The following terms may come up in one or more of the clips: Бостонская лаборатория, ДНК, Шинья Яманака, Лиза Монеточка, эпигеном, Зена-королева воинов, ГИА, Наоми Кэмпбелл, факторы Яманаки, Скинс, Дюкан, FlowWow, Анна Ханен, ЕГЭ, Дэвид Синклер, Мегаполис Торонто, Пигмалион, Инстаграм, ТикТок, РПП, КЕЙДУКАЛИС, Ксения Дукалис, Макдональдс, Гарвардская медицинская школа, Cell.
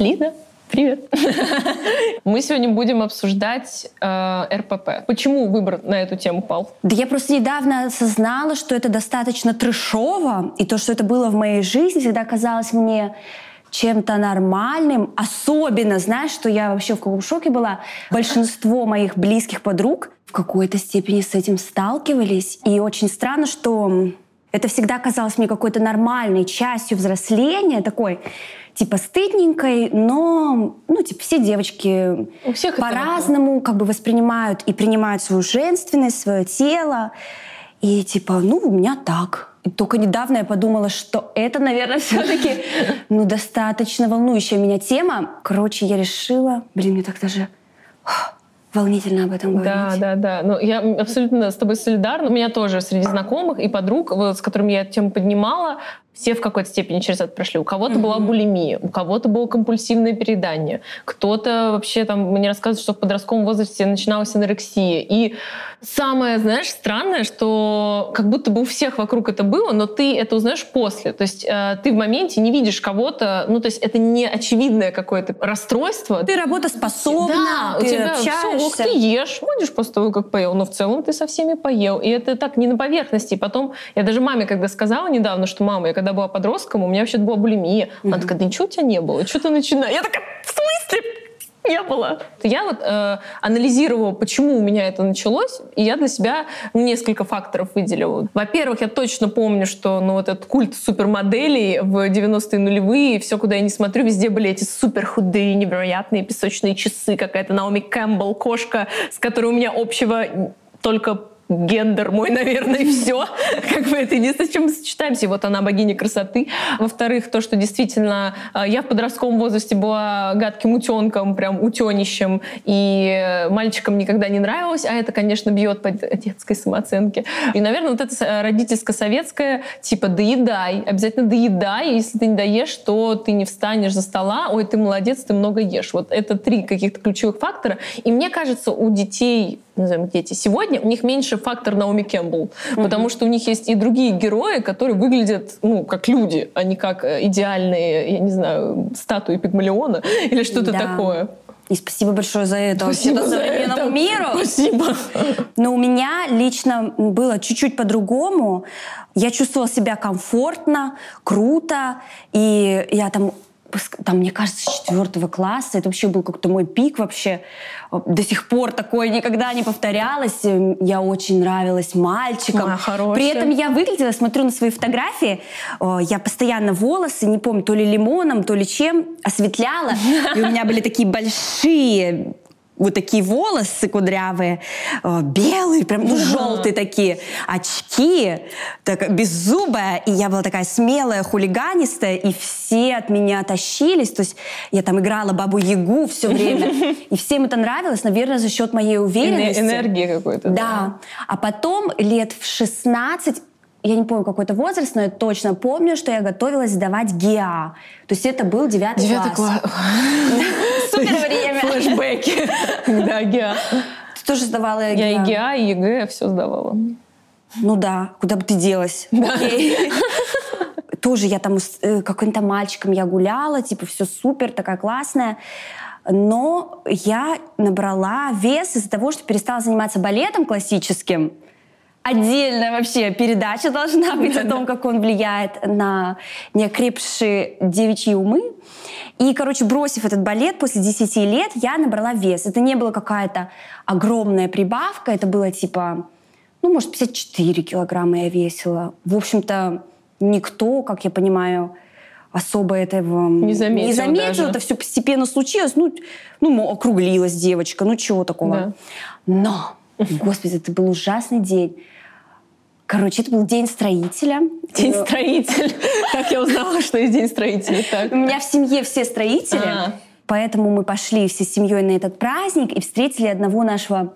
Лиза, привет! Мы сегодня будем обсуждать РПП. Почему выбор на эту тему пал? Да я просто недавно осознала, что это достаточно трешово, и то, что это было в моей жизни, всегда казалось мне чем-то нормальным. Особенно, знаешь, что я вообще в каком шоке была. Большинство моих близких подруг в какой-то степени с этим сталкивались. И очень странно, что это всегда казалось мне какой-то нормальной частью взросления, такой типа стыдненькой, но типа все девочки по-разному как бы воспринимают и принимают свою женственность, свое тело. И типа, у меня так. И только недавно я подумала, что это, наверное, все-таки достаточно волнующая меня тема. Короче, я решила, мне так даже волнительно об этом говорить. Да. Ну, я абсолютно с тобой солидарна. У меня тоже среди знакомых и подруг, с которыми я эту тему поднимала, все в какой-то степени через это прошли. У кого-то была булимия, у кого-то было компульсивное переедание, кто-то вообще мне рассказывает, что в подростковом возрасте начиналась анорексия. И самое, странное, что как будто бы у всех вокруг это было, но ты это узнаешь после. То есть ты в моменте не видишь кого-то, то есть это не очевидное какое-то расстройство. Ты работоспособна, да, ты у тебя общаешься. Все, ты ешь, ходишь после того, как поел, но в целом ты со всеми поел. И это так, не на поверхности. И потом, я даже маме когда сказала недавно, что мама, я когда была подростком, у меня вообще была булимия. Она такая, да ничего у тебя не было, что ты начинаешь? Я такая, в смысле? Не было. Я анализировала, почему у меня это началось, и я для себя несколько факторов выделила. Во-первых, я точно помню, что этот культ супермоделей в 90-е нулевые, все, куда я не смотрю, везде были эти суперхудые, невероятные песочные часы, какая-то Наоми Кэмпбелл, кошка, с которой у меня общего только гендер мой, наверное, и все. Как бы это единственное, с чем мы сочетаемся. И вот она богиня красоты. Во-вторых, то, что действительно я в подростковом возрасте была гадким утенком, прям утенищем, и мальчикам никогда не нравилась, а это, конечно, бьет по детской самооценке. И, наверное, это родительско-советское, типа доедай, обязательно доедай, если ты не доешь, то ты не встанешь за стола, ой, ты молодец, ты много ешь. Вот это три каких-то ключевых фактора. И мне кажется, у детей, назовем их дети, сегодня у них меньше фактор Наоми Кэмпбелл, потому что у них есть и другие герои, которые выглядят как люди, а не как идеальные, я не знаю, статуи Пигмалиона или что-то такое. И спасибо большое за это. Спасибо за это. Миру. Спасибо. Но у меня лично было чуть-чуть по-другому. Я чувствовала себя комфортно, круто, и я мне кажется, с 4 класса. Это вообще был как-то мой пик вообще. До сих пор такое никогда не повторялось. Я очень нравилась мальчикам. При этом я выглядела, смотрю на свои фотографии, я постоянно волосы, не помню, то ли лимоном, то ли чем, осветляла. И у меня были такие большие вот такие волосы кудрявые, белые, прям желтые такие, очки, беззубая. И я была такая смелая, хулиганистая, и все от меня тащились. То есть я играла Бабу-Ягу все время. И всем это нравилось, наверное, за счет моей уверенности. Энергии какой-то. Да. А потом лет в 16, я не помню какой-то возраст, но я точно помню, что я готовилась сдавать ГИА. То есть это был 9 класс. Супер время. Флэшбэки. Да, ГИА. Ты тоже сдавала ГИА? Я и ГИА, и ЕГЭ все сдавала. Ну да, куда бы ты делась? Тоже я с каким-то мальчиком я гуляла, все супер, такая классная. Но я набрала вес из-за того, что перестала заниматься балетом классическим. Отдельная вообще передача должна быть о том, как он влияет на неокрепшие девичьи умы. И, короче, бросив этот балет, после 10 лет я набрала вес. Это не была какая-то огромная прибавка, это было может, 54 килограмма я весила. В общем-то, никто, как я понимаю, особо этого не заметил. Это все постепенно случилось. Округлилась девочка, чего такого. Да. Но... Господи, это был ужасный день. Короче, это был день строителя. День строителя. Как я узнала, что есть день строителя? У меня в семье все строители, поэтому мы пошли всей семьей на этот праздник и встретили одного нашего,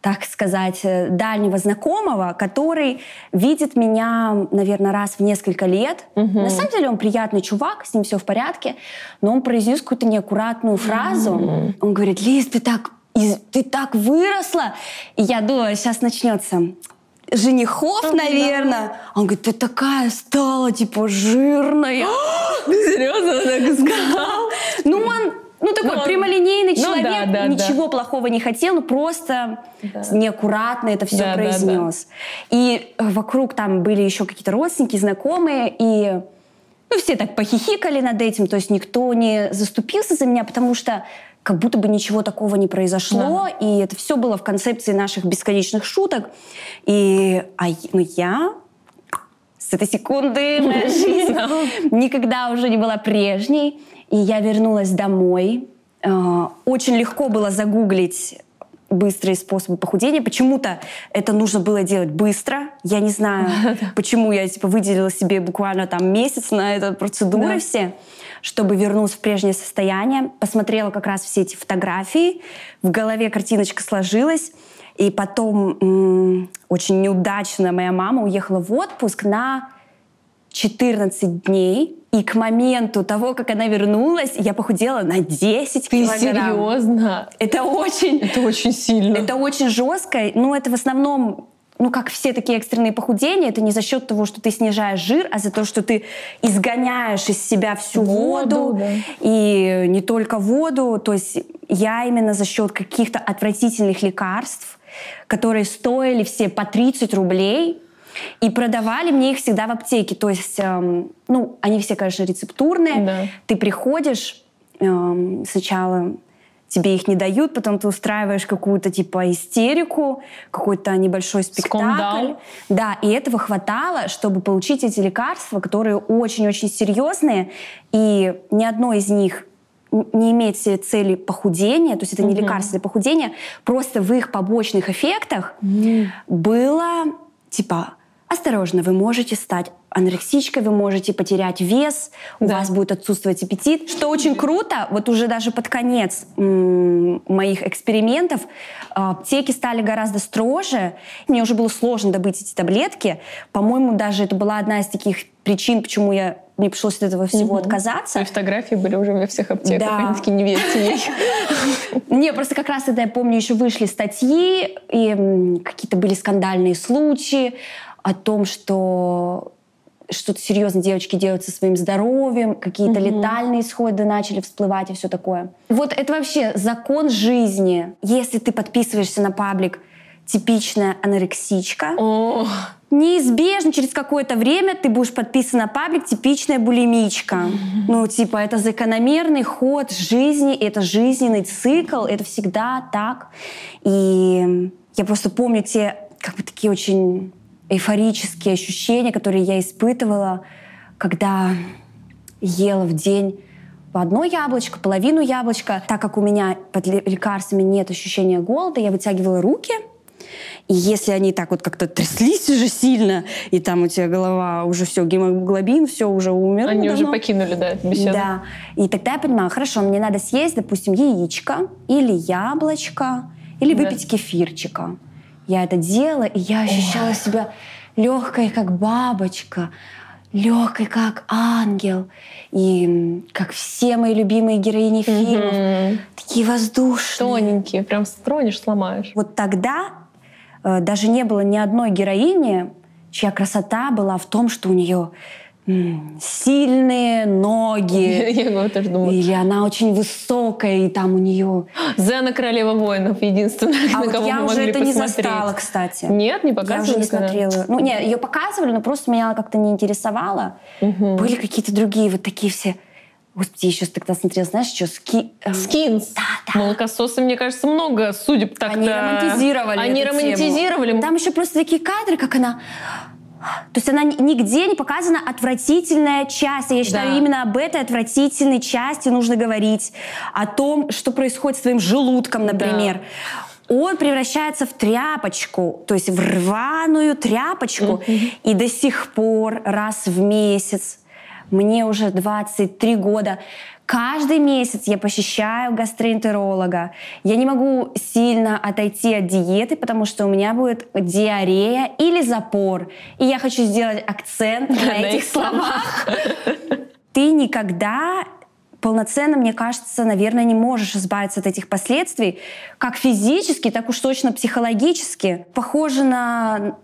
так сказать, дальнего знакомого, который видит меня, наверное, раз в несколько лет. На самом деле он приятный чувак, с ним все в порядке, но он произнес какую-то неаккуратную фразу. Он говорит: Лиз, ты так выросла. И я думала, сейчас начнется женихов, наверное. Он говорит, ты такая стала, жирная. Серьезно, он так сказал? Ну, он... Ну, такой прямолинейный человек, ничего плохого не хотел, но просто неаккуратно это все произнес. И вокруг там были еще какие-то родственники, знакомые, и ну, все так похихикали над этим, то есть никто не заступился за меня, потому что как будто бы ничего такого не произошло, и это все было в концепции наших бесконечных шуток. И я... С этой секунды моя жизнь никогда уже не была прежней. И я вернулась домой. Очень легко было загуглить быстрые способы похудения. Почему-то это нужно было делать быстро. Я не знаю, почему я выделила себе буквально там месяц на эту процедуру все, чтобы вернуться в прежнее состояние. Посмотрела как раз все эти фотографии. В голове картиночка сложилась. И потом очень неудачно моя мама уехала в отпуск на 14 дней. И к моменту того, как она вернулась, я похудела на 10 килограмм. Ты серьезно? Это очень сильно. Это очень жестко. Но это в основном, ну как все такие экстренные похудения, это не за счет того, что ты снижаешь жир, а за то, что ты изгоняешь из себя всю воду. И не только воду. То есть я именно за счет каких-то отвратительных лекарств, которые стоили все по 30 рублей, и продавали мне их всегда в аптеке. То есть, ну, они все, конечно, рецептурные. Ты приходишь, сначала тебе их не дают, потом ты устраиваешь какую-то, типа, истерику, какой-то небольшой спектакль. Скандал. Да, и этого хватало, чтобы получить эти лекарства, которые очень-очень серьезные, и ни одно из них не имеет цели похудения, то есть это не лекарство для похудения, просто в их побочных эффектах было, типа, осторожно, вы можете стать анорексичкой, вы можете потерять вес, у вас будет отсутствовать аппетит. Что очень круто, вот уже даже под конец моих экспериментов аптеки стали гораздо строже. Мне уже было сложно добыть эти таблетки. По-моему, даже это была одна из таких причин, почему мне пришлось от этого всего отказаться. И фотографии были уже во всех аптеках, они такие, не верьте ей. Не, просто как раз тогда, я помню, еще вышли статьи, и какие-то были скандальные случаи о том, что что-то серьезно девочки делают со своим здоровьем, какие-то летальные исходы начали всплывать и все такое. Вот это вообще закон жизни. Если ты подписываешься на паблик «Типичная анорексичка», неизбежно через какое-то время ты будешь подписан на паблик «Типичная булимичка». Ну, типа, это закономерный ход жизни, это жизненный цикл, это всегда так. И я просто помню те, как бы, такие очень эйфорические ощущения, которые я испытывала, когда ела в день одно яблочко, половину яблочка. Так как у меня под лекарствами нет ощущения голода, я вытягивала руки. И если они так вот как-то тряслись уже сильно, и там у тебя голова уже все, гемоглобин, все уже умерло. Они давно уже покинули, беседу. Да. И тогда я понимала, хорошо, мне надо съесть, допустим, яичко или яблочко, или выпить кефирчика. Я это делала, и я ощущала себя легкой, как бабочка, легкой, как ангел. И как все мои любимые героини фильмов. Такие воздушные. Тоненькие, прям стронешь, сломаешь. Вот тогда даже не было ни одной героини, чья красота была в том, что у нее сильные ноги. Я тоже думала. И она очень высокая, и там у нее... Зена-королева воинов, единственная, на кого мы могли посмотреть. А я уже это не застала, кстати. Нет, не показывали? Я уже не смотрела. Ну, нет, ее показывали, но просто меня как-то не интересовало. Были какие-то другие вот такие все... Господи, я еще тогда смотрела, знаешь, что? Скинс. Да. Молокососы, мне кажется, много судеб так-то... Они романтизировали эту тему. Там еще просто такие кадры, как она... То есть она нигде не показана отвратительная часть. Я считаю, именно об этой отвратительной части нужно говорить. О том, что происходит с твоим желудком, например. Он превращается в тряпочку, то есть в рваную тряпочку. И до сих пор раз в месяц, мне уже 23 года, каждый месяц я посещаю гастроэнтеролога. Я не могу сильно отойти от диеты, потому что у меня будет диарея или запор. И я хочу сделать акцент на этих словах. Ты никогда полноценно, мне кажется, наверное, не можешь избавиться от этих последствий, как физически, так уж точно психологически. Похоже на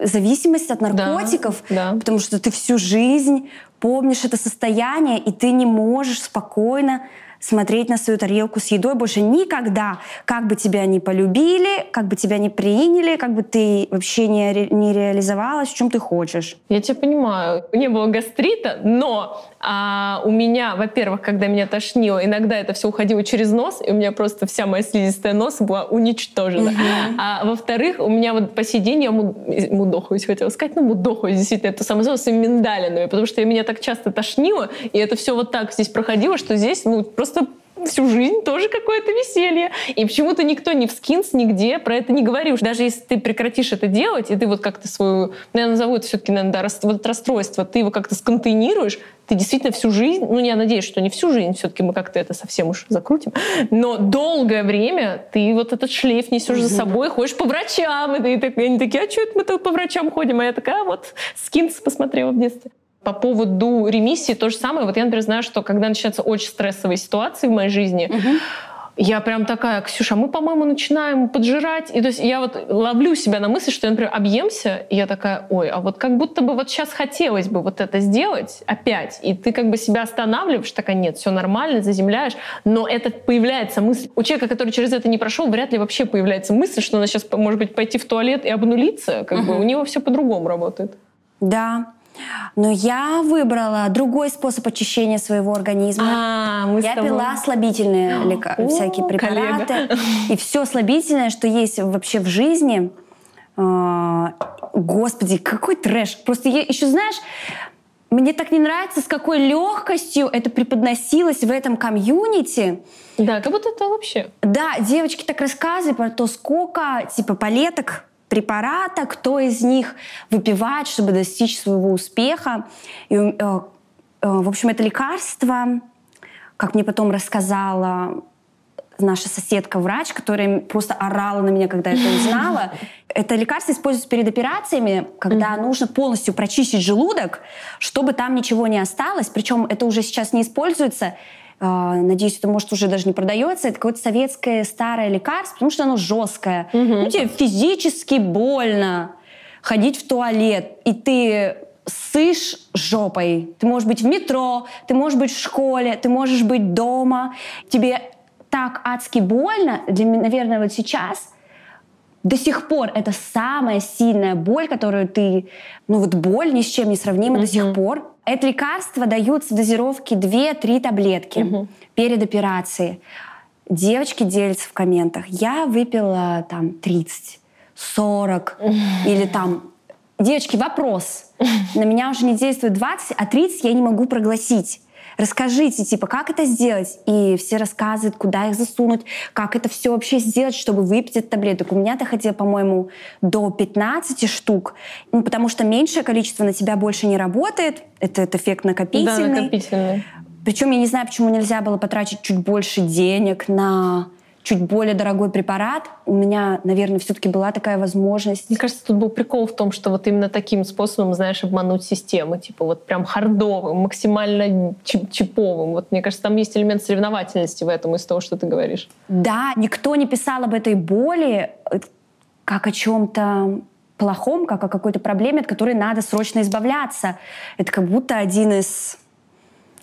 зависимость от наркотиков, потому что ты всю жизнь помнишь это состояние, и ты не можешь спокойно смотреть на свою тарелку с едой больше никогда. Как бы тебя не полюбили, как бы тебя не приняли, как бы ты вообще не реализовалась, в чем ты хочешь. Я тебя понимаю. Не было гастрита, но у меня, во-первых, когда меня тошнило, иногда это все уходило через нос, и у меня просто вся моя слизистая носа была уничтожена. А во-вторых, у меня вот по сей день я мудохаюсь, хотела сказать, ну мудохаюсь, действительно, это самозон с миндалинами, потому что меня так часто тошнило, и это все вот так здесь проходило, что здесь, ну, просто всю жизнь тоже какое-то веселье. И почему-то никто ни в Скинс, нигде про это не говорил. Даже если ты прекратишь это делать, и ты вот как-то свою, ну, я назову это все-таки, наверное, вот расстройство, ты его как-то сконтейнируешь, ты действительно всю жизнь, ну, я надеюсь, что не всю жизнь, все-таки мы как-то это совсем уж закрутим, но долгое время ты вот этот шлейф несешь за собой, ходишь по врачам, и ты, они такие, а что это мы тут по врачам ходим? А я такая, а вот Скинс посмотрела в детстве. По поводу ремиссии то же самое. Вот я, например, знаю, что когда начинаются очень стрессовые ситуации в моей жизни, я прям такая, Ксюша, мы, по-моему, начинаем поджирать. И то есть я вот ловлю себя на мысли, что я, например, объемся, и я такая, ой, а вот как будто бы вот сейчас хотелось бы вот это сделать опять. И ты как бы себя останавливаешь, такая, нет, все нормально, заземляешь. Но это появляется мысль. У человека, который через это не прошел, вряд ли вообще появляется мысль, что она сейчас, может быть, пойти в туалет и обнулиться. Как бы у него все по-другому работает. Да. Но я выбрала другой способ очищения своего организма. Я пила слабительные всякие препараты. Коллега. И все слабительное, что есть вообще в жизни. Господи, какой трэш. Просто я еще, знаешь, мне так не нравится, с какой легкостью это преподносилось в этом комьюнити. Да, как будто это вообще. Да, девочки так рассказывали про то, сколько типа палеток, препарата, кто из них выпивает, чтобы достичь своего успеха. И, в общем, это лекарство, как мне потом рассказала наша соседка-врач, которая просто орала на меня, когда это узнала. Это лекарство используется перед операциями, когда нужно полностью прочистить желудок, чтобы там ничего не осталось. Причем это уже сейчас не используется. Надеюсь, это, может, уже даже не продается. Это какое-то советское старое лекарство, потому что оно жесткое. Ну, тебе физически больно ходить в туалет, и ты ссышь жопой. Ты можешь быть в метро, ты можешь быть в школе, ты можешь быть дома. Тебе так адски больно, наверное, вот сейчас. До сих пор это самая сильная боль, которую ты... Ну вот боль ни с чем не сравнима до сих пор. Это лекарство даются в дозировке 2-3 таблетки перед операцией. Девочки делятся в комментах. Я выпила там 30, 40 или там... Девочки, вопрос. На меня уже не действует 20, а 30 я не могу проглотить. Расскажите, типа, как это сделать? И все рассказывают, куда их засунуть, как это все вообще сделать, чтобы выпить этот таблеток. У меня-то хотя, по-моему, до 15 штук, ну, потому что меньшее количество на тебя больше не работает. Это эффект накопительный. Да, накопительный. Причем я не знаю, почему нельзя было потратить чуть больше денег на чуть более дорогой препарат. У меня, наверное, все-таки была такая возможность. Мне кажется, тут был прикол в том, что вот именно таким способом, знаешь, обмануть систему. Типа вот прям хардовым, максимально чиповым. Вот мне кажется, там есть элемент соревновательности в этом из того, что ты говоришь. Да, никто не писал об этой боли как о чем-то плохом, как о какой-то проблеме, от которой надо срочно избавляться. Это как будто один из...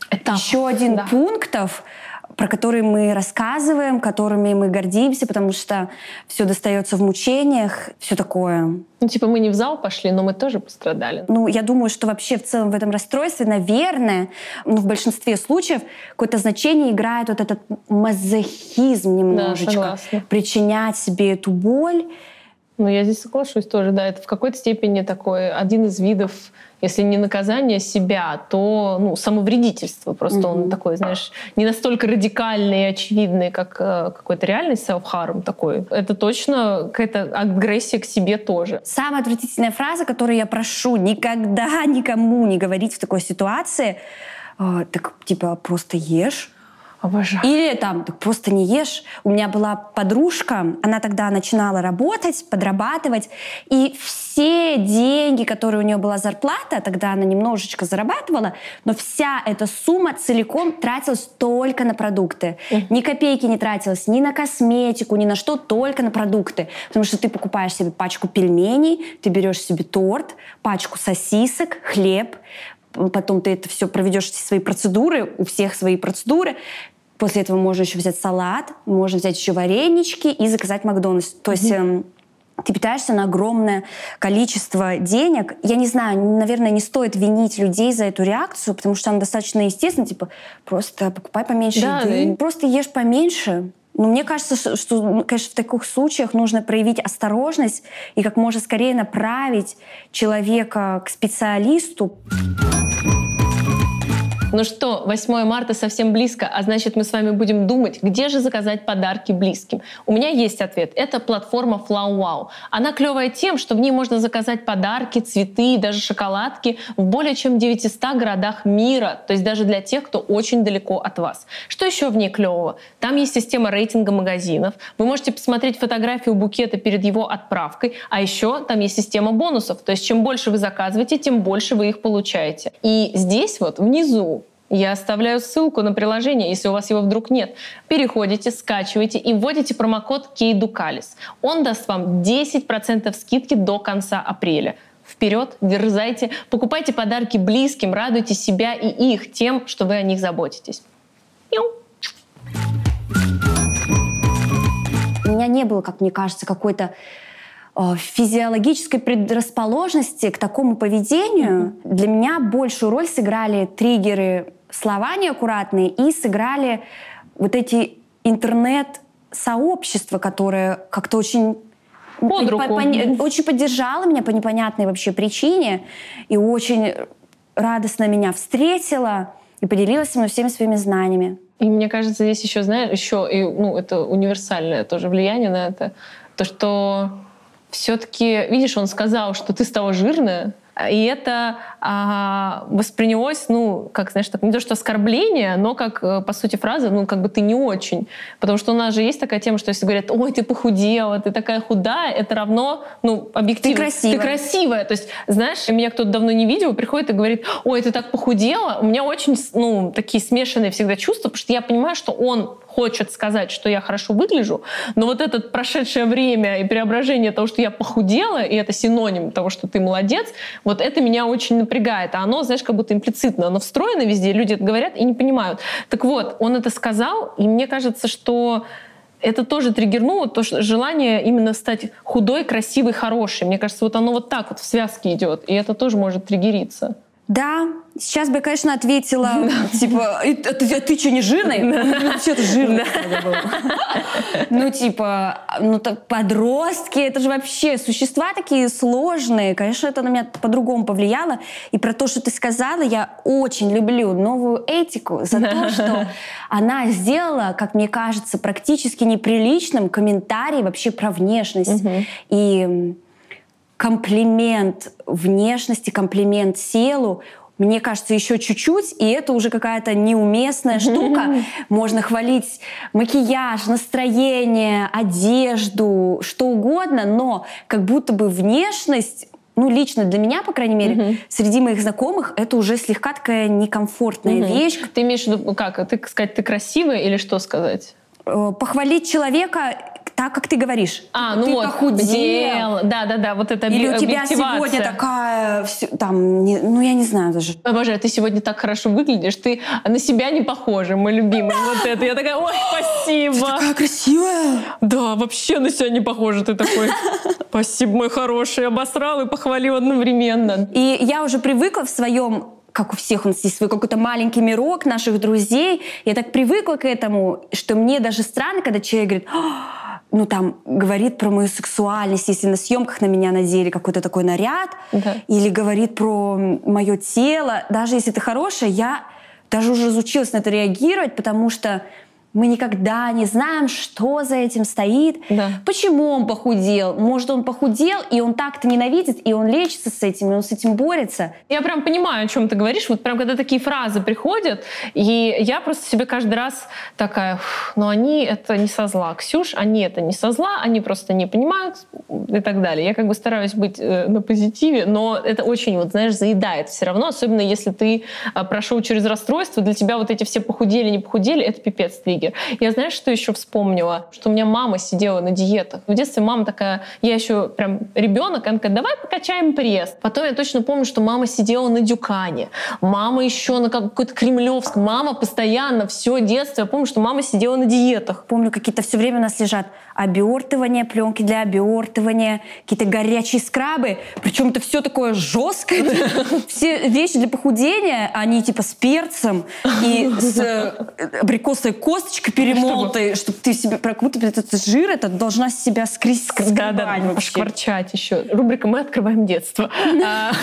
Этап. Еще один пунктов, про которые мы рассказываем, которыми мы гордимся, потому что все достается в мучениях, все такое. Ну, типа мы не в зал пошли, но мы тоже пострадали. Ну, я думаю, что вообще в целом в этом расстройстве, наверное, ну, в большинстве случаев какое-то значение играет вот этот мазохизм немножечко. Да, согласна. Причинять себе эту боль. Ну, я здесь соглашусь тоже, да, это в какой-то степени такой один из видов, если не наказание себя, то, ну, самовредительство. Просто он такой, знаешь, не настолько радикальный и очевидный, как какой-то реальный self-harm такой. Это точно какая-то агрессия к себе тоже. Самая отвратительная фраза, которую я прошу никогда никому не говорить в такой ситуации, так, типа, просто ешь. Обожаю. Или там, так просто не ешь. У меня была подружка, она тогда начинала работать, подрабатывать, и все деньги, которые у нее была зарплата, тогда она немножечко зарабатывала, но вся эта сумма целиком тратилась только на продукты. Ни копейки не тратилась ни на косметику, ни на что, только на продукты. Потому что ты покупаешь себе пачку пельменей, ты берешь себе торт, пачку сосисок, хлеб, потом ты это все проведешь, свои процедуры, у всех свои процедуры. После этого можно еще взять салат, можно взять еще варенички и заказать Макдональдс. То есть ты питаешься на огромное количество денег. Я не знаю, наверное, не стоит винить людей за эту реакцию, потому что она достаточно естественна. Типа, просто покупай поменьше еды, просто ешь поменьше. Но мне кажется, что, конечно, в таких случаях нужно проявить осторожность и как можно скорее направить человека к специалисту. Ну что, 8 марта совсем близко, а значит, мы с вами будем думать, где же заказать подарки близким. У меня есть ответ. Это платформа FlowWow. Она клевая тем, что в ней можно заказать подарки, цветы, даже шоколадки в более чем 900 городах мира. То есть даже для тех, кто очень далеко от вас. Что еще в ней клевого? Там есть система рейтинга магазинов. Вы можете посмотреть фотографию букета перед его отправкой. А еще там есть система бонусов. То есть чем больше вы заказываете, тем больше вы их получаете. И здесь вот внизу я оставляю ссылку на приложение, если у вас его вдруг нет. Переходите, скачивайте и вводите промокод КЕЙДУКАЛИС. Он даст вам 10% скидки до конца апреля. Вперед, дерзайте, покупайте подарки близким, радуйте себя и их тем, что вы о них заботитесь. У меня не было, как мне кажется, какой-то физиологической предрасположенности к такому поведению. Для меня большую роль сыграли триггеры, слова неаккуратные, и сыграли вот эти интернет-сообщества, которые как-то очень очень поддержало меня по непонятной вообще причине и очень радостно меня встретила и поделилась со мной всеми своими знаниями. И мне кажется, здесь еще, знаешь, это универсальное тоже влияние на это, то, что все-таки, видишь, он сказал, что ты стала жирная, и это воспринялось, не то что оскорбление, но как, по сути, фраза, ты не очень. Потому что у нас же есть такая тема, что если говорят, ой, ты похудела, ты такая худая, это равно, объективно. Ты красивая. То есть, знаешь, меня кто-то давно не видел, приходит и говорит, ой, ты так похудела. У меня очень, такие смешанные всегда чувства, потому что я понимаю, что он хочет сказать, что я хорошо выгляжу, но вот это прошедшее время и преображение того, что я похудела, и это синоним того, что ты молодец, вот это меня очень напрягает. А оно, знаешь, как будто имплицитно, оно встроено везде, люди это говорят и не понимают. Так вот, он это сказал, и мне кажется, что это тоже триггернуло то, что желание именно стать худой, красивой, хорошей. Мне кажется, вот оно вот так вот в связке идет, и это тоже может триггериться. Да, сейчас бы я, конечно, ответила, типа, ты что, не жирный? Вообще-то жирный. Подростки, это же вообще существа такие сложные. Конечно, это на меня по-другому повлияло. И про то, что ты сказала, я очень люблю новую этику за то, что она сделала, как мне кажется, практически неприличным комментарий вообще про внешность. И комплимент внешности, комплимент телу. Мне кажется, еще чуть-чуть, и это уже какая-то неуместная штука. Можно хвалить макияж, настроение, одежду, что угодно, но как будто бы внешность, лично для меня, по крайней мере, среди моих знакомых, это уже слегка такая некомфортная вещь. Ты имеешь в виду, сказать, ты красивая или что сказать? Похвалить человека так, как ты говоришь. Ты похудел. Да, вот это объективация. Или у тебя сегодня такая, я не знаю даже. Обожаю, ты сегодня так хорошо выглядишь, ты на себя не похожа, мой любимый. Да. Вот это. Я такая, ой, спасибо. Ты такая красивая. Да, вообще на себя не похожа. Ты такой, спасибо, мой хороший. Обосрал и похвалил одновременно. И я уже привыкла в своем, как у всех у нас есть свой какой-то маленький мирок наших друзей. Я так привыкла к этому, что мне даже странно, когда человек говорит, говорит про мою сексуальность, если на съемках на меня надели какой-то такой наряд, или говорит про мое тело. Даже если это хорошее, я даже уже разучилась на это реагировать, потому что мы никогда не знаем, что за этим стоит, почему он похудел. Может, он похудел, и он так-то ненавидит, и он лечится с этим, и он с этим борется. Я прям понимаю, о чем ты говоришь. Вот прям когда такие фразы приходят, и я просто себе каждый раз такая, они это не со зла, Ксюш, они это не со зла, они просто не понимают и так далее. Я стараюсь быть на позитиве, но это очень, заедает все равно, особенно если ты прошел через расстройство, для тебя вот эти все похудели, не похудели, это пипец, триггер. триггер. Я, знаешь, что еще вспомнила? Что у меня мама сидела на диетах. В детстве мама такая, я еще прям ребенок, она такая, давай покачаем пресс. Потом я точно помню, что мама сидела на Дюкане, мама еще на какой-то Кремлевск, мама постоянно все детство. Я помню, что мама сидела на диетах. Помню, какие-то все время у нас лежат обертывания, пленки для обертывания, какие-то горячие скрабы, причем это все такое жесткое. Все вещи для похудения, они типа с перцем и с абрикосовой косточкой перемолотой, чтобы ты себе, как будто этот жир, это должна себя скрести, шкварчать еще. Рубрика «Мы открываем детство».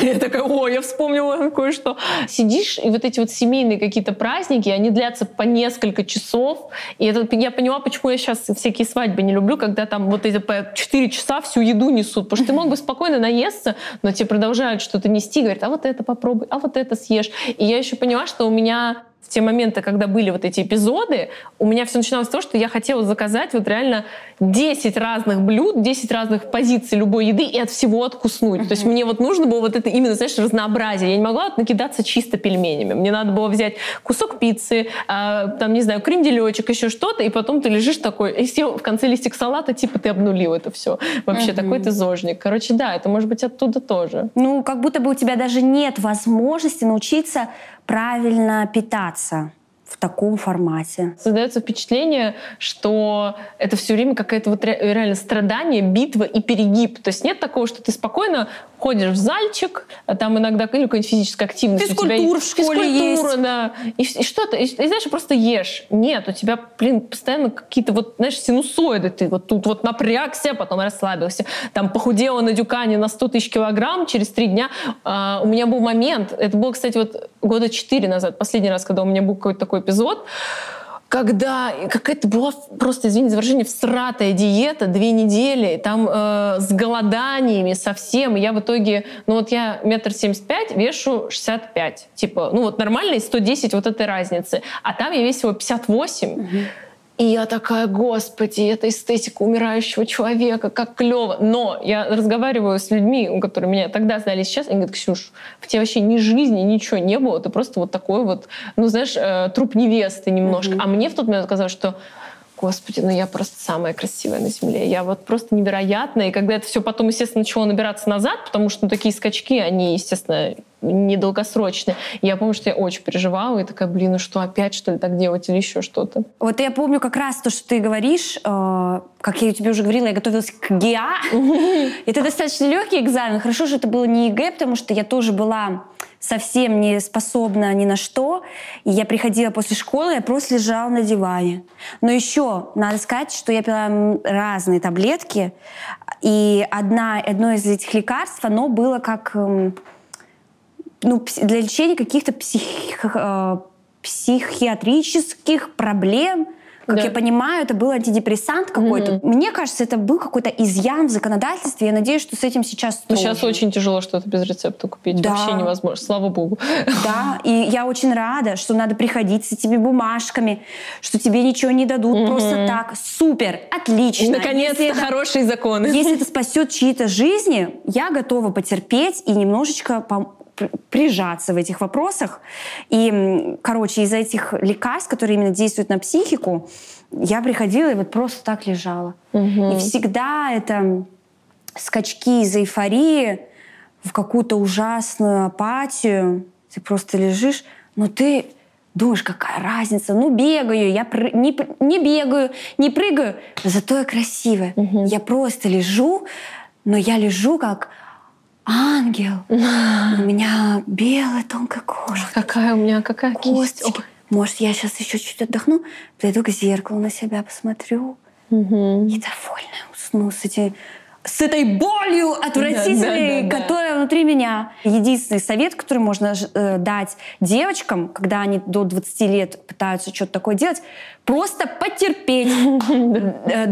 Я такая, о, я вспомнила кое-что. Сидишь, и вот эти вот семейные какие-то праздники, они длятся по несколько часов. И я поняла, почему я сейчас всякие свадьбы не люблю, когда там вот эти по 4 часа всю еду несут. Потому что ты мог бы спокойно наесться, но тебе продолжают что-то нести, говорят, а вот это попробуй, а вот это съешь. И я еще поняла, что у меня в те моменты, когда были вот эти эпизоды, у меня все начиналось с того, что я хотела заказать вот реально 10 разных блюд, 10 разных позиций любой еды и от всего откуснуть. То есть мне вот нужно было вот это именно, знаешь, разнообразие. Я не могла вот накидаться чисто пельменями. Мне надо было взять кусок пиццы, там, не знаю, крем-делечек, еще что-то, и потом ты лежишь такой, и съел в конце листик салата, типа ты обнулил это все. Вообще такой ты зожник. Короче, да, это может быть оттуда тоже. Ну, как будто бы у тебя даже нет возможности научиться правильно питаться в таком формате. Создается впечатление, что это все время какое-то вот реально страдание, битва и перегиб. То есть нет такого, что ты спокойно ходишь в зальчик, а там иногда или какая-нибудь физическая активность. Физкультура в школе есть. Да. И что-то, и знаешь, просто ешь. Нет, у тебя, блин, постоянно какие-то вот, знаешь, синусоиды. Ты вот тут вот напрягся, потом расслабился. Там похудела на Дюкане на 100 тысяч килограмм через 3 дня. У меня был момент, это было, кстати, вот года 4 назад, последний раз, когда у меня был какой-то такой эпизод, когда какая-то была просто, извините за выражение, всратая диета, 2 недели, там с голоданиями совсем, и я в итоге, ну вот я 1,75 м, вешу 65, типа, ну вот нормально, 110 вот этой разницы, а там я весила 58, и я такая, господи, это эстетика умирающего человека, как клево. Но я разговариваю с людьми, которые меня тогда знали сейчас, они говорят, Ксюш, в тебе вообще ни жизни, ничего не было, ты просто вот такой вот, ну знаешь, труп невесты немножко. А мне в тот момент казалось, что господи, ну я просто самая красивая на земле. Я вот просто невероятная. И когда это все потом, естественно, начало набираться назад, потому что ну, такие скачки, они, естественно, недолгосрочные. И я помню, что я очень переживала. И такая, блин, ну что, опять что ли так делать или еще что-то? Вот я помню как раз то, что ты говоришь. Как я тебе уже говорила, я готовилась к ГИА. Это достаточно легкий экзамен. Хорошо, что это было не ЕГЭ, потому что я тоже была совсем не способна ни на что. И я приходила после школы, я просто лежала на диване. Но еще надо сказать, что я пила разные таблетки. И одно из этих лекарств, оно было как ну, для лечения каких-то психиатрических проблем. Как да. Я понимаю, это был антидепрессант какой-то. Мне кажется, это был какой-то изъян в законодательстве. Я надеюсь, что с этим сейчас тоже. Сейчас очень тяжело что-то без рецепта купить. Да. Вообще невозможно. Слава богу. Да, и я очень рада, что надо приходить с этими бумажками, что тебе ничего не дадут просто так. Супер, отлично. Наконец-то хорошие законы. Если это спасет чьи-то жизни, я готова потерпеть и немножечко прижаться в этих вопросах. И, короче, из-за этих лекарств, которые именно действуют на психику, я приходила и вот просто так лежала. И всегда это скачки из эйфории в какую-то ужасную апатию. Ты просто лежишь, но ты думаешь, какая разница? Ну, бегаю, я не бегаю, не прыгаю, зато я красивая. Я просто лежу, но я лежу как ангел. У меня белая тонкая кожа. Какая у меня, какая кисточка. Может, я сейчас еще чуть отдохну, пойду к зеркалу на себя посмотрю. И довольная усну с этой болью отвратительной, которая внутри меня. Единственный совет, который можно дать девочкам, когда они до 20 лет пытаются что-то такое делать, просто потерпеть.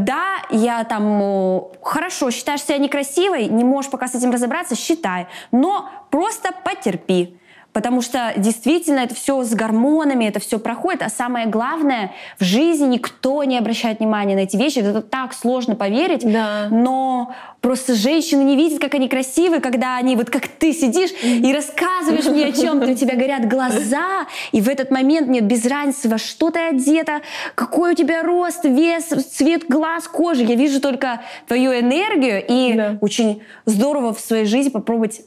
Да, я там хорошо, считаешь себя некрасивой, не можешь пока с этим разобраться, считай, но просто потерпи. Потому что действительно это все с гормонами, это все проходит. А самое главное, в жизни никто не обращает внимания на эти вещи. Это так сложно поверить. Да. Но просто женщины не видят, как они красивы, когда они вот как ты сидишь и рассказываешь мне о чем-то. У тебя горят глаза. И в этот момент нет без разницы, во что ты одета, какой у тебя рост, вес, цвет глаз, кожи. Я вижу только твою энергию. И да. Очень здорово в своей жизни попробовать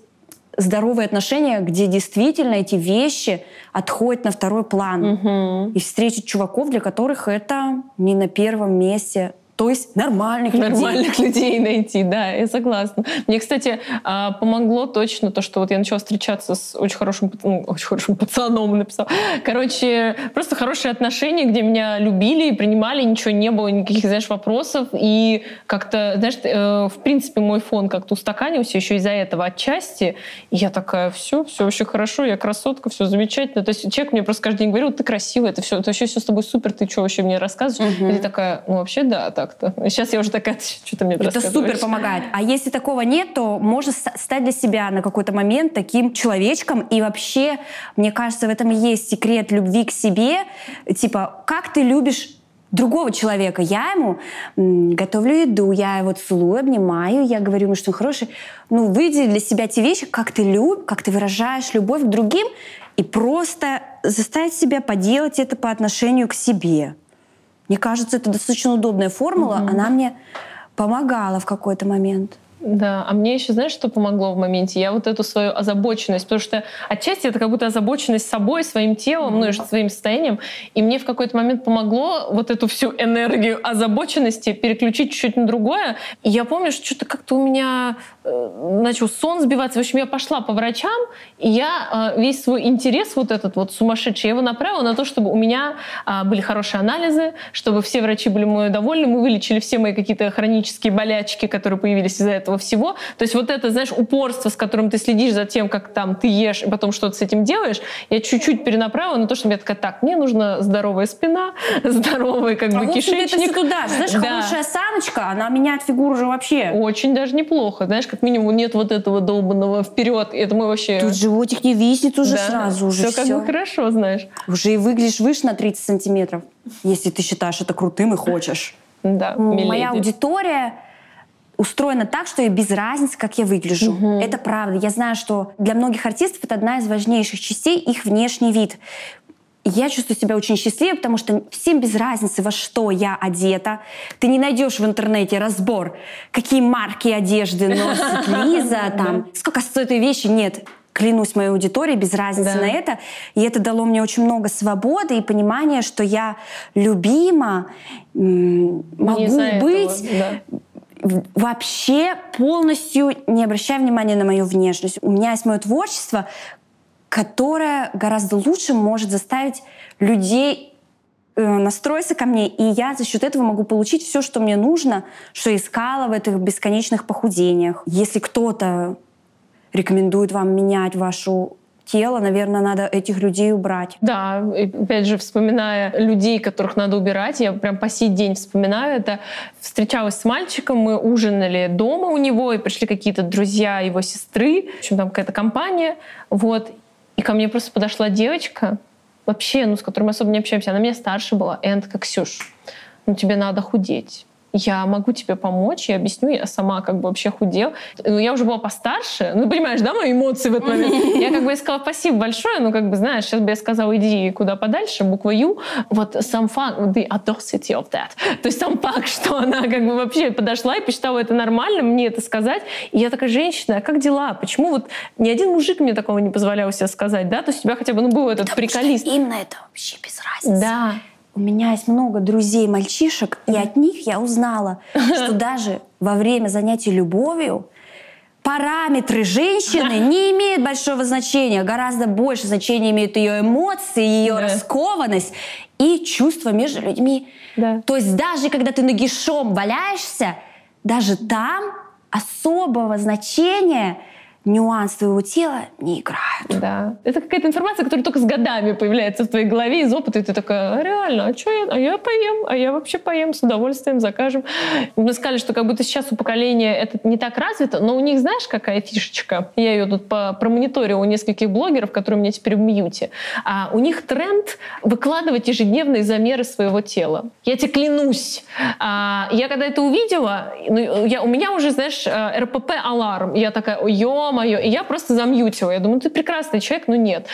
здоровые отношения, где действительно эти вещи отходят на второй план. Угу. И встретить чуваков, для которых это не на первом месте. То есть нормальных людей найти, да, я согласна. Мне, кстати, помогло точно то, что вот я начала встречаться с очень хорошим пацаном, написала. Короче, просто хорошие отношения, где меня любили, принимали, ничего не было, никаких, знаешь, вопросов. И как-то, знаешь, в принципе, мой фон как-то устаканился еще из-за этого отчасти. И я такая, все вообще хорошо, я красотка, все замечательно. То есть человек мне просто каждый день говорил, ты красивая, это вообще все с тобой супер, ты что вообще мне рассказываешь? Угу. И ты такая, ну вообще да, так. Сейчас я уже такая, что-то мне это супер помогает. А если такого нет, то можно стать для себя на какой-то момент таким человечком. И вообще, мне кажется, в этом и есть секрет любви к себе. Типа, как ты любишь другого человека? Я ему готовлю еду, я его целую, обнимаю, я говорю ему, что он хороший. Ну, выдели для себя те вещи, как ты любишь, как ты выражаешь любовь к другим. И просто заставить себя поделать это по отношению к себе. Мне кажется, это достаточно удобная формула. Mm-hmm. Она мне помогала в какой-то момент. Да, а мне еще, знаешь, что помогло в моменте? Я вот эту свою озабоченность, потому что отчасти это как будто озабоченность собой, своим телом, ну и своим состоянием, и мне в какой-то момент помогло вот эту всю энергию озабоченности переключить чуть-чуть на другое. И я помню, что что-то как-то у меня начал сон сбиваться. В общем, я пошла по врачам, и я весь свой интерес вот этот вот сумасшедший, я его направила на то, чтобы у меня были хорошие анализы, чтобы все врачи были мной довольны, мы вылечили все мои какие-то хронические болячки, которые появились из-за этого всего. То есть вот это, знаешь, упорство, с которым ты следишь за тем, как там ты ешь и потом что-то с этим делаешь, я чуть-чуть перенаправила на то, что мне такая, так, мне нужна здоровая спина, здоровый как бы кишечник. Это все туда. Знаешь, да. Хорошая осаночка, она меняет фигуру уже вообще. Очень даже неплохо. Знаешь, как минимум нет вот этого долбанного вперед. Это мы вообще... Тут животик не виснет уже, да. Сразу уже все. Как бы хорошо, знаешь. Уже и выглядишь выше на 30 сантиметров, если ты считаешь это крутым и хочешь. Да, миледи. Моя аудитория устроено так, что я без разницы, как я выгляжу. Угу. Это правда. Я знаю, что для многих артистов это одна из важнейших частей их внешний вид. Я чувствую себя очень счастливой, потому что всем без разницы, во что я одета. Ты не найдешь в интернете разбор, какие марки одежды носит Лиза, там, сколько стоит ее вещи. Нет. Клянусь моей аудитории, без разницы, да. На это. И это дало мне очень много свободы и понимания, что я любима, могу быть... Вообще полностью не обращая внимания на мою внешность. У меня есть мое творчество, которое гораздо лучше может заставить людей настроиться ко мне. И я за счет этого могу получить все, что мне нужно, что искала в этих бесконечных похудениях. Если кто-то рекомендует вам менять вашу... тело, наверное, надо этих людей убрать. Да, и, опять же, вспоминая людей, которых надо убирать, я прям по сей день вспоминаю это. Встречалась с мальчиком, мы ужинали дома у него, и пришли какие-то друзья его сестры, в общем, там какая-то компания, вот. И ко мне просто подошла девочка, вообще, ну, с которой мы особо не общаемся, она меня старше была, и она такая, Ксюш, ну, тебе надо худеть. Я могу тебе помочь, я объясню, я сама как бы вообще худела. Ну, я уже была постарше, ну, понимаешь, да, мои эмоции в этот момент? Я как бы сказала спасибо большое, но как бы, знаешь, сейчас бы я сказала, иди куда подальше, буква Ю. Вот сам факт, the audacity of that. То есть сам факт, что она как бы вообще подошла и посчитала это нормально, мне это сказать. И я такая, женщина, а как дела? Почему вот ни один мужик мне такого не позволял себе сказать, да? То есть у тебя хотя бы, ну, был этот приколист. Потому что им на это вообще без разницы. Да. У меня есть много друзей-мальчишек, и от них я узнала, что даже во время занятий любовью параметры женщины не имеют большого значения. Гораздо больше значения имеют ее эмоции, ее раскованность и чувства между людьми. Да. То есть даже когда ты нагишом валяешься, даже там особого значения нюанс твоего тела не играют. Да. Это какая-то информация, которая только с годами появляется в твоей голове из опыта, и ты такая, реально, а что я? А я поем, а я вообще поем, с удовольствием закажем. Мы сказали, что как будто сейчас у поколения это не так развито, но у них, знаешь, какая фишечка? Я ее тут промониторила у нескольких блогеров, которые у меня теперь в мьюте. А у них тренд выкладывать ежедневные замеры своего тела. Я тебе клянусь. Я когда это увидела, у меня уже, знаешь, РПП-аларм. Я такая, ё-моё. И я просто замьютила. Я думаю, ты прекрасный человек, но нет.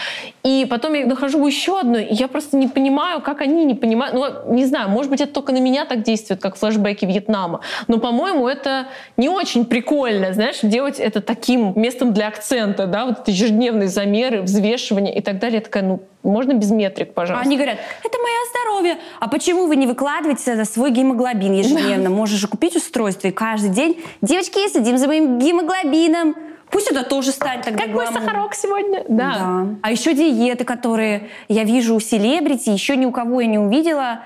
И потом я нахожу еще одну, и я просто не понимаю, как они не понимают. Ну, не знаю, может быть, это только на меня так действует, как флешбеки Вьетнама. Но, по-моему, это не очень прикольно, знаешь, делать это таким местом для акцента, да, вот ежедневные замеры, взвешивания и так далее. Я такая, ну, можно без метрик, пожалуйста. Они говорят, это мое здоровье. А почему вы не выкладываете свой гемоглобин ежедневно? Можешь же купить устройство и каждый день, девочки, следим за моим гемоглобином. Пусть это тоже станет тогда как гламуром. Мой сахарок сегодня. Да. Да. А еще диеты, которые я вижу у селебрити, еще ни у кого я не увидела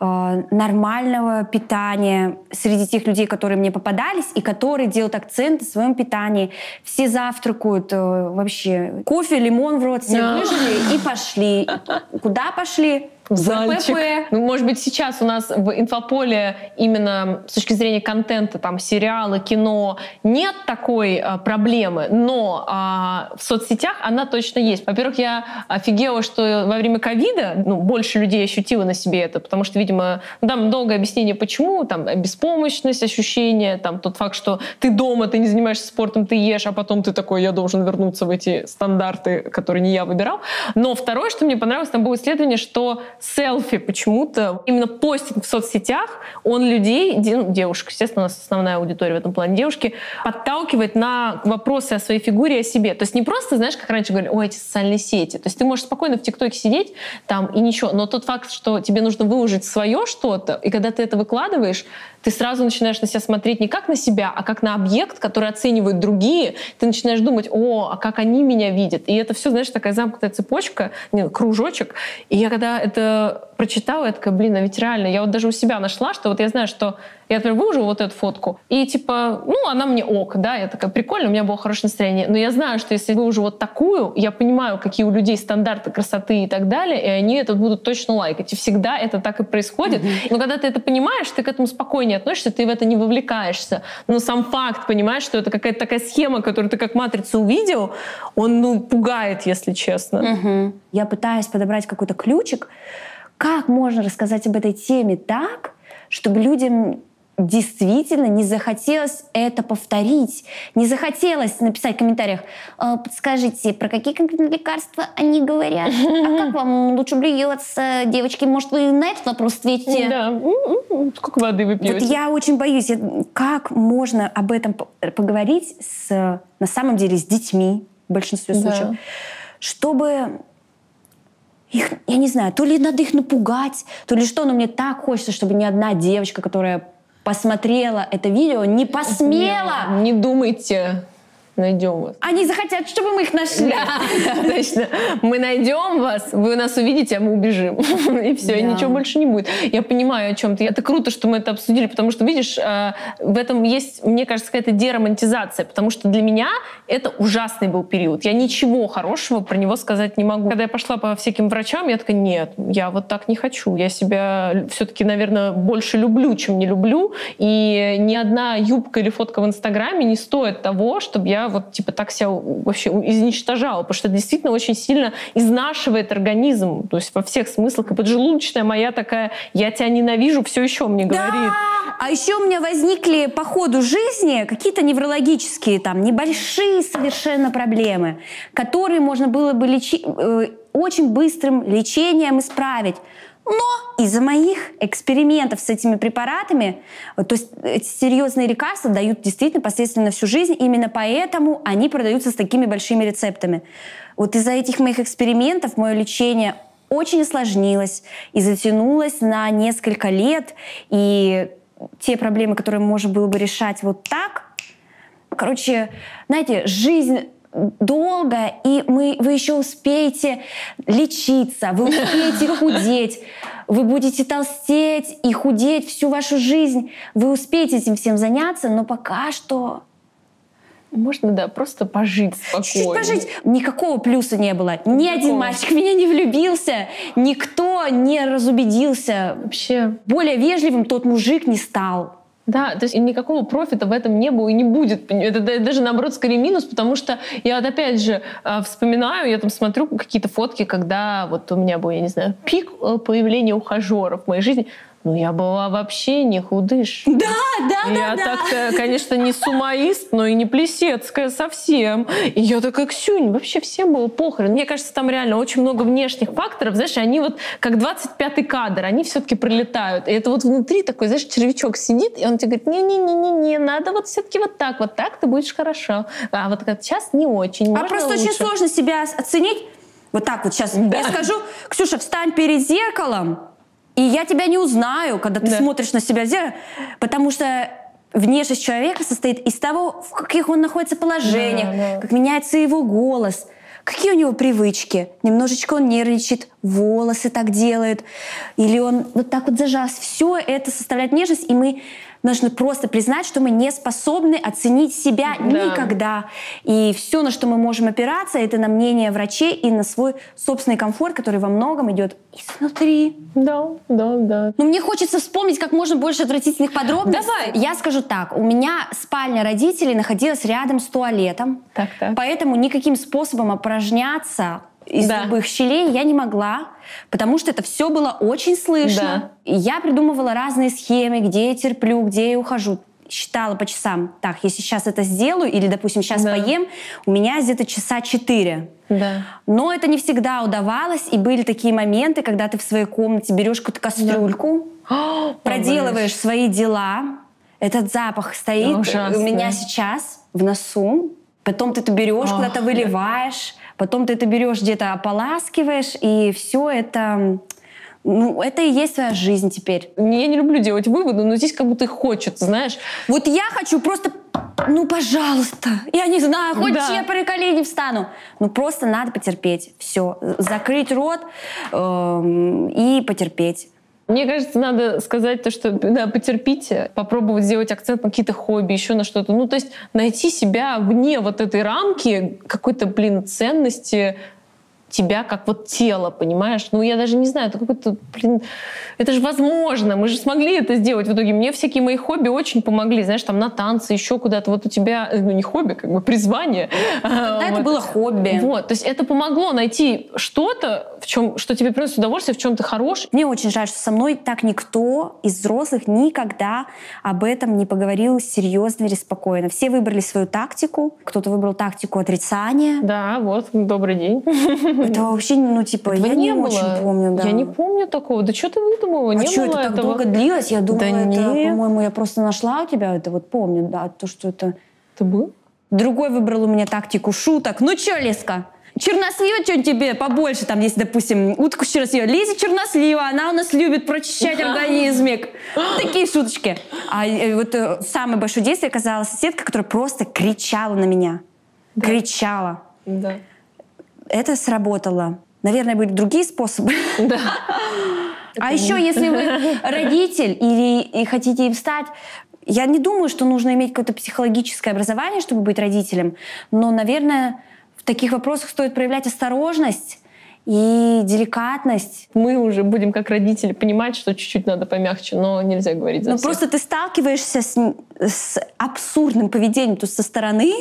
нормального питания среди тех людей, которые мне попадались и которые делают акцент на своем питании. Все завтракают вообще кофе, лимон в рот, все выжили и пошли. Куда пошли? Зальчик. Ну, может быть, сейчас у нас в инфополе именно с точки зрения контента, там, сериалы, кино, нет такой проблемы, но в соцсетях она точно есть. Во-первых, я офигела, что во время ковида больше людей ощутила на себе это, потому что, видимо, там долгое объяснение, почему, там, беспомощность, ощущение, там, тот факт, что ты дома, ты не занимаешься спортом, ты ешь, а потом ты такой, я должен вернуться в эти стандарты, которые не я выбирал. Но второе, что мне понравилось, там было исследование, что селфи почему-то, именно постинг в соцсетах, он людей, девушек, естественно, у нас основная аудитория в этом плане девушки, подталкивает на вопросы о своей фигуре и о себе. То есть не просто, знаешь, как раньше говорили, ой, эти социальные сети. То есть ты можешь спокойно в ТикТоке сидеть там и ничего, но тот факт, что тебе нужно выложить свое что-то, и когда ты это выкладываешь, ты сразу начинаешь на себя смотреть не как на себя, а как на объект, который оценивают другие. Ты начинаешь думать, о, а как они меня видят. И это все, знаешь, такая замкнутая цепочка, кружочек. И я когда это прочитала, я такая, блин, а ведь реально, я вот даже у себя нашла, что вот я знаю, что я, например, выложу вот эту фотку, и типа, ну, она мне ок, да, я такая, прикольно, у меня было хорошее настроение, но я знаю, что если выложу вот такую, я понимаю, какие у людей стандарты красоты и так далее, и они это будут точно лайкать, и всегда это так и происходит. Но когда ты это понимаешь, ты к этому спокойнее относишься, ты в это не вовлекаешься, но сам факт, понимаешь, что это какая-то такая схема, которую ты как матрицу увидел, он, ну, пугает, если честно. Я пытаюсь подобрать какой-то ключик, как можно рассказать об этой теме так, чтобы людям действительно не захотелось это повторить, не захотелось написать в комментариях, подскажите, про какие конкретные лекарства они говорят, а как вам лучше блюется, девочки, может, вы на этот вопрос ответите? Да, сколько воды вы пьете? Вот я очень боюсь, как можно об этом поговорить на самом деле с детьми в большинстве случаев, да. Чтобы... их, я не знаю, то ли надо их напугать, то ли что, но мне так хочется, чтобы ни одна девочка, которая посмотрела это видео, не посмела. Не думайте, найдем вас. Они захотят, чтобы мы их нашли. Да, точно. Мы найдем вас, вы нас увидите, а мы убежим. И все, и ничего больше не будет. Я понимаю, о чем ты. Это круто, что мы это обсудили, потому что, видишь, в этом есть, мне кажется, какая-то деромантизация, потому что для меня это ужасный был период. Я ничего хорошего про него сказать не могу. Когда я пошла по всяким врачам, я такая, нет, я вот так не хочу. Я себя все-таки, наверное, больше люблю, чем не люблю. И ни одна юбка или фотка в Инстаграме не стоит того, чтобы я вот типа так себя вообще изничтожала, потому что это действительно очень сильно изнашивает организм, то есть во всех смыслах. И поджелудочная моя такая, я тебя ненавижу, все еще мне говорит. А еще у меня возникли по ходу жизни какие-то неврологические, там, небольшие совершенно проблемы, которые можно было бы очень быстрым лечением исправить. Но из-за моих экспериментов с этими препаратами, то есть эти серьезные лекарства дают действительно последствия на всю жизнь, именно поэтому они продаются с такими большими рецептами. Вот из-за этих моих экспериментов мое лечение очень осложнилось и затянулось на несколько лет, и те проблемы, которые можно было бы решать вот так, короче, знаете, жизнь... долго, и вы еще успеете лечиться, вы успеете худеть, вы будете толстеть и худеть всю вашу жизнь, вы успеете этим всем заняться, но пока что Можно, да, просто пожить спокойно. Чуть-чуть пожить. Никакого плюса не было. Ни один мальчик в меня не влюбился. Никто не разубедился. Вообще. Более вежливым тот мужик не стал. Да, то есть никакого профита в этом не было и не будет. Это даже, наоборот, скорее минус, потому что я, опять же, вспоминаю, я там смотрю какие-то фотки, когда вот у меня был, я не знаю, пик появления ухажеров в моей жизни. Ну, я была вообще не худыш. Да, да, я да. Я так-то, да, конечно, не сумоист, но и не плесецкая совсем. И я такая, Ксюнь, вообще всем было похрен. Мне кажется, там реально очень много внешних факторов. Знаешь, они вот как 25-й кадр, они все-таки прилетают. И это вот внутри такой, знаешь, червячок сидит, и он тебе говорит, не-не-не-не, надо вот все-таки вот так ты будешь хорошо. А вот как сейчас не очень. Можно просто лучше. Очень сложно себя оценить. Вот так вот сейчас. Да. Я скажу, Ксюша, встань перед зеркалом, и я тебя не узнаю, когда ты смотришь на себя в зеркало, потому что внешность человека состоит из того, в каких он находится положениях, как меняется его голос, какие у него привычки. Немножечко он нервничает, волосы так делает, или он вот так вот зажался. Все это составляет внешность, и мы нужно просто признать, что мы не способны оценить себя никогда. И все, на что мы можем опираться, это на мнение врачей и на свой собственный комфорт, который во многом идет изнутри. Да, да, да. Но мне хочется вспомнить как можно больше отвратительных подробностей. Давай. Я скажу так. У меня спальня родителей находилась рядом с туалетом. Так-так. Поэтому никаким способом опорожняться из любых щелей я не могла, потому что это все было очень слышно. Да. Я придумывала разные схемы, где я терплю, где я ухожу. Считала по часам. Так, если сейчас это сделаю, или, допустим, сейчас поем, у меня где-то часа 4. Да. Но это не всегда удавалось, и были такие моменты, когда ты в своей комнате берешь какую-то кастрюльку, проделываешь свои дела, этот запах стоит у меня сейчас в носу, потом ты это берешь, куда-то выливаешь, потом ты это берешь, где-то ополаскиваешь, и все это... Ну, это и есть твоя жизнь теперь. Я не люблю делать выводы, но здесь как будто хочется, знаешь. Вот я хочу просто... Ну, пожалуйста. Я не знаю, хоть чепоры колени встану. Ну, просто надо потерпеть. Все. Закрыть рот и потерпеть. Мне кажется, надо сказать то, что потерпите, попробовать сделать акцент на какие-то хобби, еще на что-то. Ну, то есть найти себя вне вот этой рамки какой-то, ценности тебя как вот тело, понимаешь? Ну, я даже не знаю, это какой-то, это же возможно, мы же смогли это сделать в итоге. Мне всякие мои хобби очень помогли, знаешь, там на танцы, еще куда-то. Вот у тебя, ну, не хобби, как бы призвание. Тогда это было хобби. Вот, то есть это помогло найти что-то, в чем, что тебе приносит удовольствие, в чем ты хорош. Мне очень жаль, что со мной так никто из взрослых никогда об этом не поговорил серьезно или спокойно. Все выбрали свою тактику. Кто-то выбрал тактику отрицания. Да, вот, добрый день. Это вообще, ну, типа, этого я не было. Очень помню, да. Я не помню такого. Да что ты выдумала? А что, это так долго длилось? Я думала, по-моему, я просто нашла у тебя это, вот помню, да, то, что это... Ты был? Другой выбрал у меня тактику шуток. Ну что, Лизка, чернослива что тебе побольше? Там есть, допустим, утку чернослива. Лиза чернослива, она у нас любит прочищать организмик. Такие шуточки. А вот самое большое действие оказалась соседка, которая просто кричала на меня. Да. Кричала. Да. Это сработало. Наверное, были другие способы. Да. А еще, если вы родитель или хотите им стать, я не думаю, что нужно иметь какое-то психологическое образование, чтобы быть родителем, но, наверное, в таких вопросах стоит проявлять осторожность и деликатность. Мы уже будем, как родители, понимать, что чуть-чуть надо помягче, но нельзя говорить за всех. Просто ты сталкиваешься с абсурдным поведением, то есть со стороны.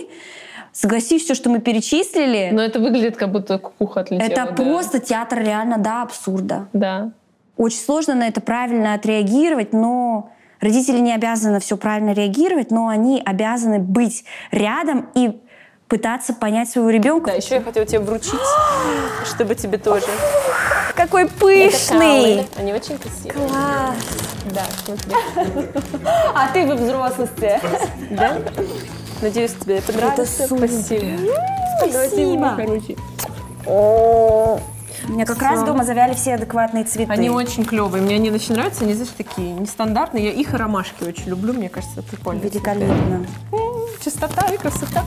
Согласись, все, что мы перечислили. Но это выглядит, как будто кукуха отлетела. Это просто театр реально, абсурда. Да. Очень сложно на это правильно отреагировать, но родители не обязаны все правильно реагировать, но они обязаны быть рядом и пытаться понять своего ребенка. Да, еще я хотела тебе вручить, чтобы тебе тоже. Какой пышный! Это они очень красивые. Класс! Да, смотри. А ты во взрослости. Да? Надеюсь, тебе это нравится. Спасибо. Спасибо. У меня как раз дома завяли все адекватные цветы. Они очень клевые. Мне они очень нравятся. Они, знаешь, такие нестандартные. Я их и ромашки очень люблю. Мне кажется, это прикольно. Великолепно. Чистота и красота.